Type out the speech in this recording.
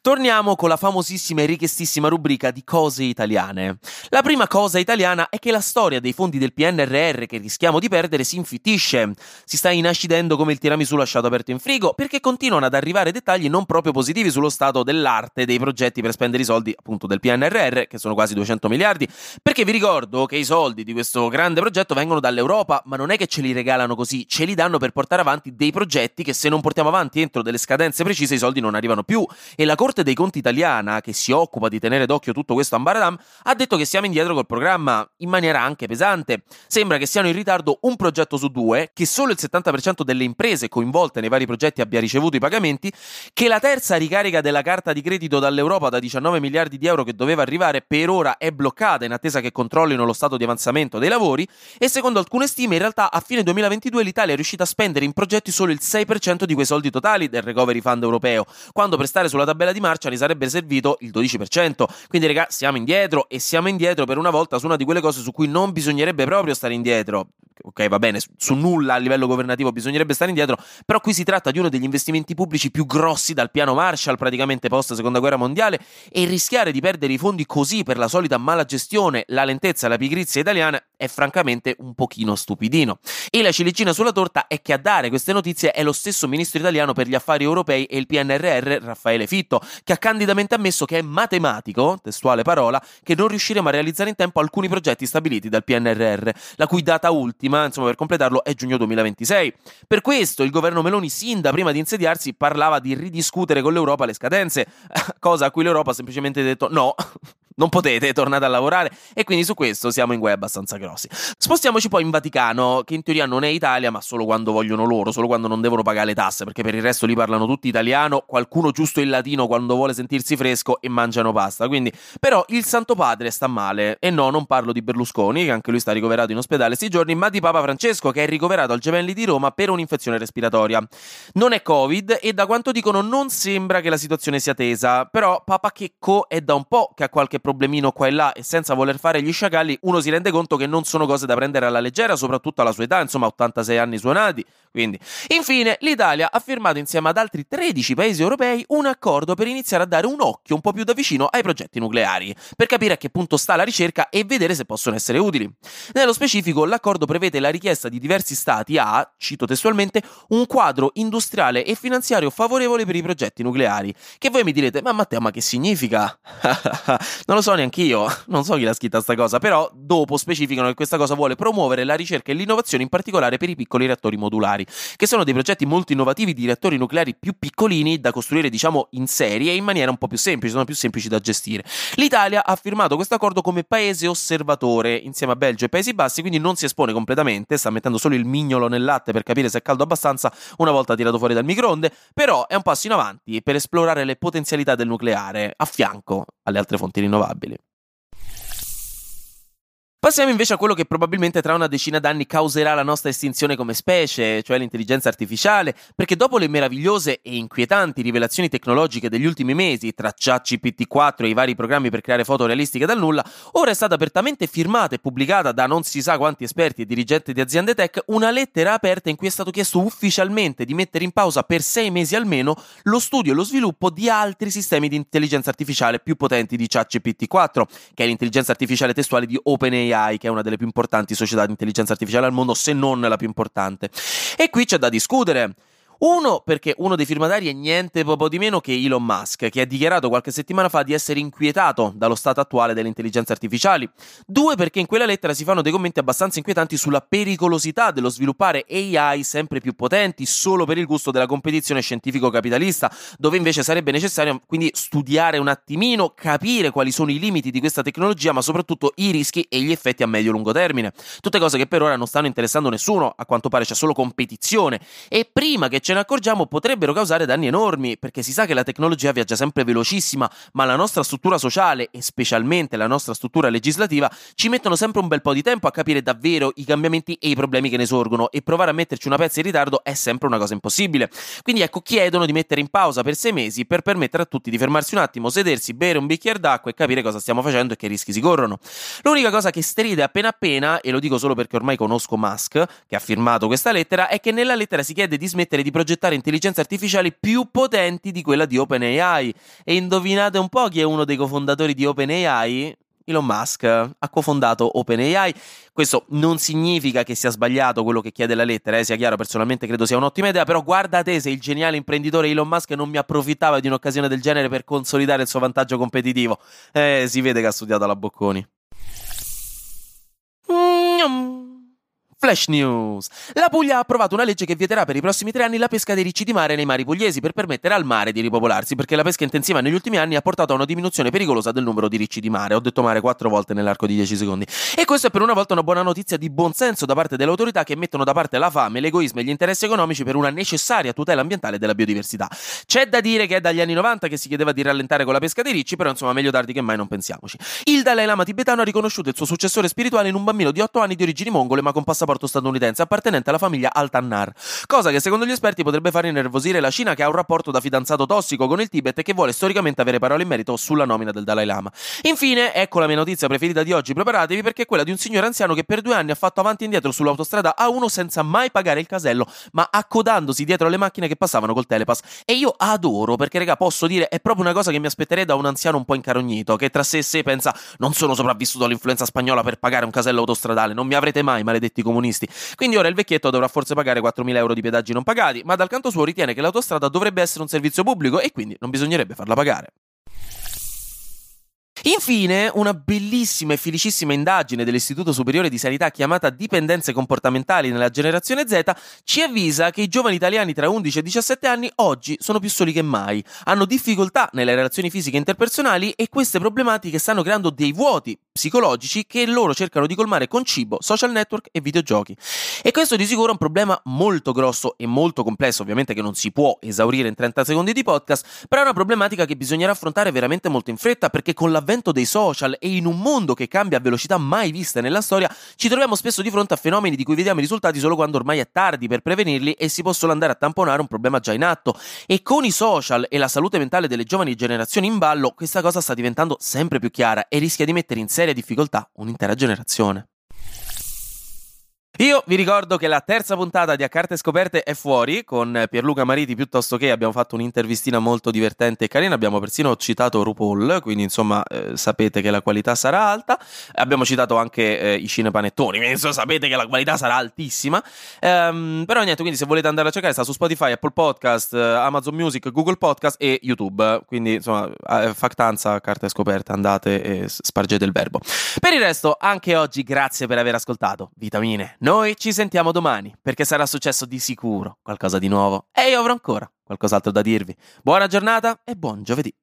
Torniamo con la famosissima e richiestissima rubrica di cose italiane. La prima cosa italiana è che la storia dei fondi del PNRR che rischiamo di perdere si infittisce. Si sta inacidendo come il tiramisù lasciato aperto in frigo, perché continuano ad arrivare dettagli non proprio positivi sullo stato dell'arte dei progetti per spendere i soldi appunto del PNRR, che sono quasi 200 miliardi, perché vi ricordo che i soldi di questo grande progetto vengono dall'Europa, ma non è che ce li regalano così, ce li danno per portare avanti dei progetti che se non portiamo avanti entro delle scadenze precise i soldi non arrivano più, e la Corte dei Conti italiana, che si occupa di tenere d'occhio tutto questo ambaradam, ha detto che siamo indietro col programma, in maniera anche pesante. Sembra che siano in ritardo un progetto su due, che solo il 70% delle imprese coinvolte nei vari progetti abbia ricevuto i pagamenti, che la terza ricarica della carta di credito dall'Europa da 19 miliardi di euro che doveva arrivare per ora è bloccata in attesa che controllino lo stato di avanzamento dei lavori, e secondo alcune stime in realtà a fine 2022 l'Italia è riuscita a spendere in progetti solo il 6% di quei soldi totali del Recovery Fund europeo, quando per stare sulla tabella di marcia ne sarebbe servito il 12%. Quindi raga, siamo indietro, e siamo indietro per una volta su una di quelle cose su cui non bisognerebbe proprio stare indietro. Ok, va bene, su nulla a livello governativo bisognerebbe stare indietro, però qui si tratta di uno degli investimenti pubblici più grossi dal piano Marshall praticamente post seconda guerra mondiale, e rischiare di perdere i fondi così per la solita mala gestione, la lentezza e la pigrizia italiana è francamente un pochino stupidino. E la ciliegina sulla torta è che a dare queste notizie è lo stesso ministro italiano per gli affari europei e il PNRR, Raffaele Fitto, che ha candidamente ammesso che è matematico, testuale parola, che non riusciremo a realizzare in tempo alcuni progetti stabiliti dal PNRR, la cui data ultima, insomma, per completarlo è giugno 2026. Per questo il governo Meloni, sin da prima di insediarsi, parlava di ridiscutere con l'Europa le scadenze, cosa a cui l'Europa ha semplicemente detto no. Non potete, tornate a lavorare, e quindi su questo siamo in guai abbastanza grossi. Spostiamoci poi in Vaticano, che in teoria non è Italia, ma solo quando vogliono loro, solo quando non devono pagare le tasse, perché per il resto lì parlano tutti italiano, qualcuno giusto il latino quando vuole sentirsi fresco, e mangiano pasta. Quindi, però, il Santo Padre sta male, e no, non parlo di Berlusconi, che anche lui sta ricoverato in ospedale questi giorni, ma di Papa Francesco, che è ricoverato al Gemelli di Roma per un'infezione respiratoria. Non è Covid, e da quanto dicono non sembra che la situazione sia tesa, però Papa Checco è da un po' che ha qualche problemino qua e là, e senza voler fare gli sciacalli uno si rende conto che non sono cose da prendere alla leggera, soprattutto alla sua età, insomma 86 anni suonati. Quindi, infine, l'Italia ha firmato insieme ad altri 13 paesi europei un accordo per iniziare a dare un occhio un po' più da vicino ai progetti nucleari, per capire a che punto sta la ricerca e vedere se possono essere utili. Nello specifico, l'accordo prevede la richiesta di diversi stati a, cito testualmente, un quadro industriale e finanziario favorevole per i progetti nucleari. Che voi mi direte, ma Matteo, ma che significa? Non lo so neanche io, non so chi l'ha scritta sta cosa, però dopo specificano che questa cosa vuole promuovere la ricerca e l'innovazione, in particolare per i piccoli reattori modulari, che sono dei progetti molto innovativi di reattori nucleari più piccolini da costruire, diciamo, in serie e in maniera un po' più semplice, sono più semplici da gestire. L'Italia ha firmato questo accordo come paese osservatore insieme a Belgio e Paesi Bassi, quindi non si espone completamente, sta mettendo solo il mignolo nel latte per capire se è caldo abbastanza una volta tirato fuori dal microonde, però è un passo in avanti per esplorare le potenzialità del nucleare a fianco alle altre fonti rinnovabili. Passiamo invece a quello che probabilmente tra una decina d'anni causerà la nostra estinzione come specie, cioè l'intelligenza artificiale, perché dopo le meravigliose e inquietanti rivelazioni tecnologiche degli ultimi mesi, tra ChatGPT 4 e i vari programmi per creare foto realistiche dal nulla, ora è stata apertamente firmata e pubblicata da non si sa quanti esperti e dirigenti di aziende tech una lettera aperta in cui è stato chiesto ufficialmente di mettere in pausa per 6 mesi almeno lo studio e lo sviluppo di altri sistemi di intelligenza artificiale più potenti di ChatGPT 4, che è l'intelligenza artificiale testuale di OpenAI, che è una delle più importanti società di intelligenza artificiale al mondo, se non la più importante. E qui c'è da discutere. Uno, perché uno dei firmatari è niente poco di meno che Elon Musk, che ha dichiarato qualche settimana fa di essere inquietato dallo stato attuale delle intelligenze artificiali. Due, perché in quella lettera si fanno dei commenti abbastanza inquietanti sulla pericolosità dello sviluppare AI sempre più potenti solo per il gusto della competizione scientifico-capitalista, dove invece sarebbe necessario quindi studiare un attimino, capire quali sono i limiti di questa tecnologia, ma soprattutto i rischi e gli effetti a medio-lungo termine. Tutte cose che per ora non stanno interessando nessuno, a quanto pare c'è solo competizione. E prima che c'è ce ne accorgiamo, potrebbero causare danni enormi, perché si sa che la tecnologia viaggia sempre velocissima, ma la nostra struttura sociale e specialmente la nostra struttura legislativa ci mettono sempre un bel po' di tempo a capire davvero i cambiamenti e i problemi che ne sorgono, e provare a metterci una pezza in ritardo è sempre una cosa impossibile. Quindi ecco, chiedono di mettere in pausa per 6 mesi per permettere a tutti di fermarsi un attimo, sedersi, bere un bicchiere d'acqua e capire cosa stiamo facendo e che rischi si corrono. L'unica cosa che stride appena appena, e lo dico solo perché ormai conosco Musk, che ha firmato questa lettera, è che nella lettera si chiede di smettere di progettare intelligenze artificiali più potenti di quella di OpenAI. E indovinate un po' chi è uno dei cofondatori di OpenAI? Elon Musk ha cofondato OpenAI. Questo non significa che sia sbagliato quello che chiede la lettera, sia chiaro, personalmente credo sia un'ottima idea, però guardate se il geniale imprenditore Elon Musk non mi approfittava di un'occasione del genere per consolidare il suo vantaggio competitivo. Si vede che ha studiato alla Bocconi. Flash News. La Puglia ha approvato una legge che vieterà per i prossimi 3 anni la pesca dei ricci di mare nei mari pugliesi per permettere al mare di ripopolarsi, perché la pesca intensiva negli ultimi anni ha portato a una diminuzione pericolosa del numero di ricci di mare. Ho detto mare 4 volte nell'arco di 10 secondi. E questa è per una volta una buona notizia di buon senso da parte delle autorità, che mettono da parte la fame, l'egoismo e gli interessi economici per una necessaria tutela ambientale della biodiversità. C'è da dire che è dagli anni 90 che si chiedeva di rallentare con la pesca dei ricci, però insomma meglio tardi che mai, non pensiamoci. Il Dalai Lama tibetano ha riconosciuto il suo successore spirituale in un bambino di 8 anni di origini mongole ma con passaporto statunitense, appartenente alla famiglia Altanar, cosa che secondo gli esperti potrebbe far innervosire la Cina, che ha un rapporto da fidanzato tossico con il Tibet e che vuole storicamente avere parole in merito sulla nomina del Dalai Lama. Infine, ecco la mia notizia preferita di oggi, preparatevi, perché è quella di un signore anziano che per 2 anni ha fatto avanti e indietro sull'autostrada A1 senza mai pagare il casello, ma accodandosi dietro alle macchine che passavano col Telepass. E io adoro, perché raga, posso dire, è proprio una cosa che mi aspetterei da un anziano un po' incarognito, che tra sé e sé pensa: non sono sopravvissuto all'influenza spagnola per pagare un casello autostradale, non mi avrete mai, maledetti comunisti. Quindi ora il vecchietto dovrà forse pagare 4.000 euro di pedaggi non pagati, ma dal canto suo ritiene che l'autostrada dovrebbe essere un servizio pubblico e quindi non bisognerebbe farla pagare. Infine, una bellissima e felicissima indagine dell'Istituto Superiore di Sanità chiamata Dipendenze comportamentali nella generazione Z ci avvisa che i giovani italiani tra 11 e 17 anni oggi sono più soli che mai, hanno difficoltà nelle relazioni fisiche interpersonali e queste problematiche stanno creando dei vuoti psicologici che loro cercano di colmare con cibo, social network e videogiochi. E questo di sicuro è un problema molto grosso e molto complesso, ovviamente, che non si può esaurire in 30 secondi di podcast, però è una problematica che bisognerà affrontare veramente molto in fretta, perché con l'avvento dei social e in un mondo che cambia a velocità mai viste nella storia ci troviamo spesso di fronte a fenomeni di cui vediamo i risultati solo quando ormai è tardi per prevenirli e si può solo andare a tamponare un problema già in atto. E con i social e la salute mentale delle giovani generazioni in ballo, questa cosa sta diventando sempre più chiara e rischia di mettere in seria difficoltà un'intera generazione. Io vi ricordo che la 3ª puntata di A Carte Scoperte è fuori, con Pierluca Mariti piuttosto che abbiamo fatto un'intervistina molto divertente e carina, abbiamo persino citato RuPaul, quindi insomma sapete che la qualità sarà alta, abbiamo citato anche i cinepanettoni, quindi sapete che la qualità sarà altissima, però niente, quindi se volete andare a cercare sta su Spotify, Apple Podcast, Amazon Music, Google Podcast e YouTube, quindi insomma factanza, Carte Scoperte, andate e spargete il verbo. Per il resto, anche oggi grazie per aver ascoltato Vitamine. Noi ci sentiamo domani, perché sarà successo di sicuro qualcosa di nuovo e io avrò ancora qualcos'altro da dirvi. Buona giornata e buon giovedì.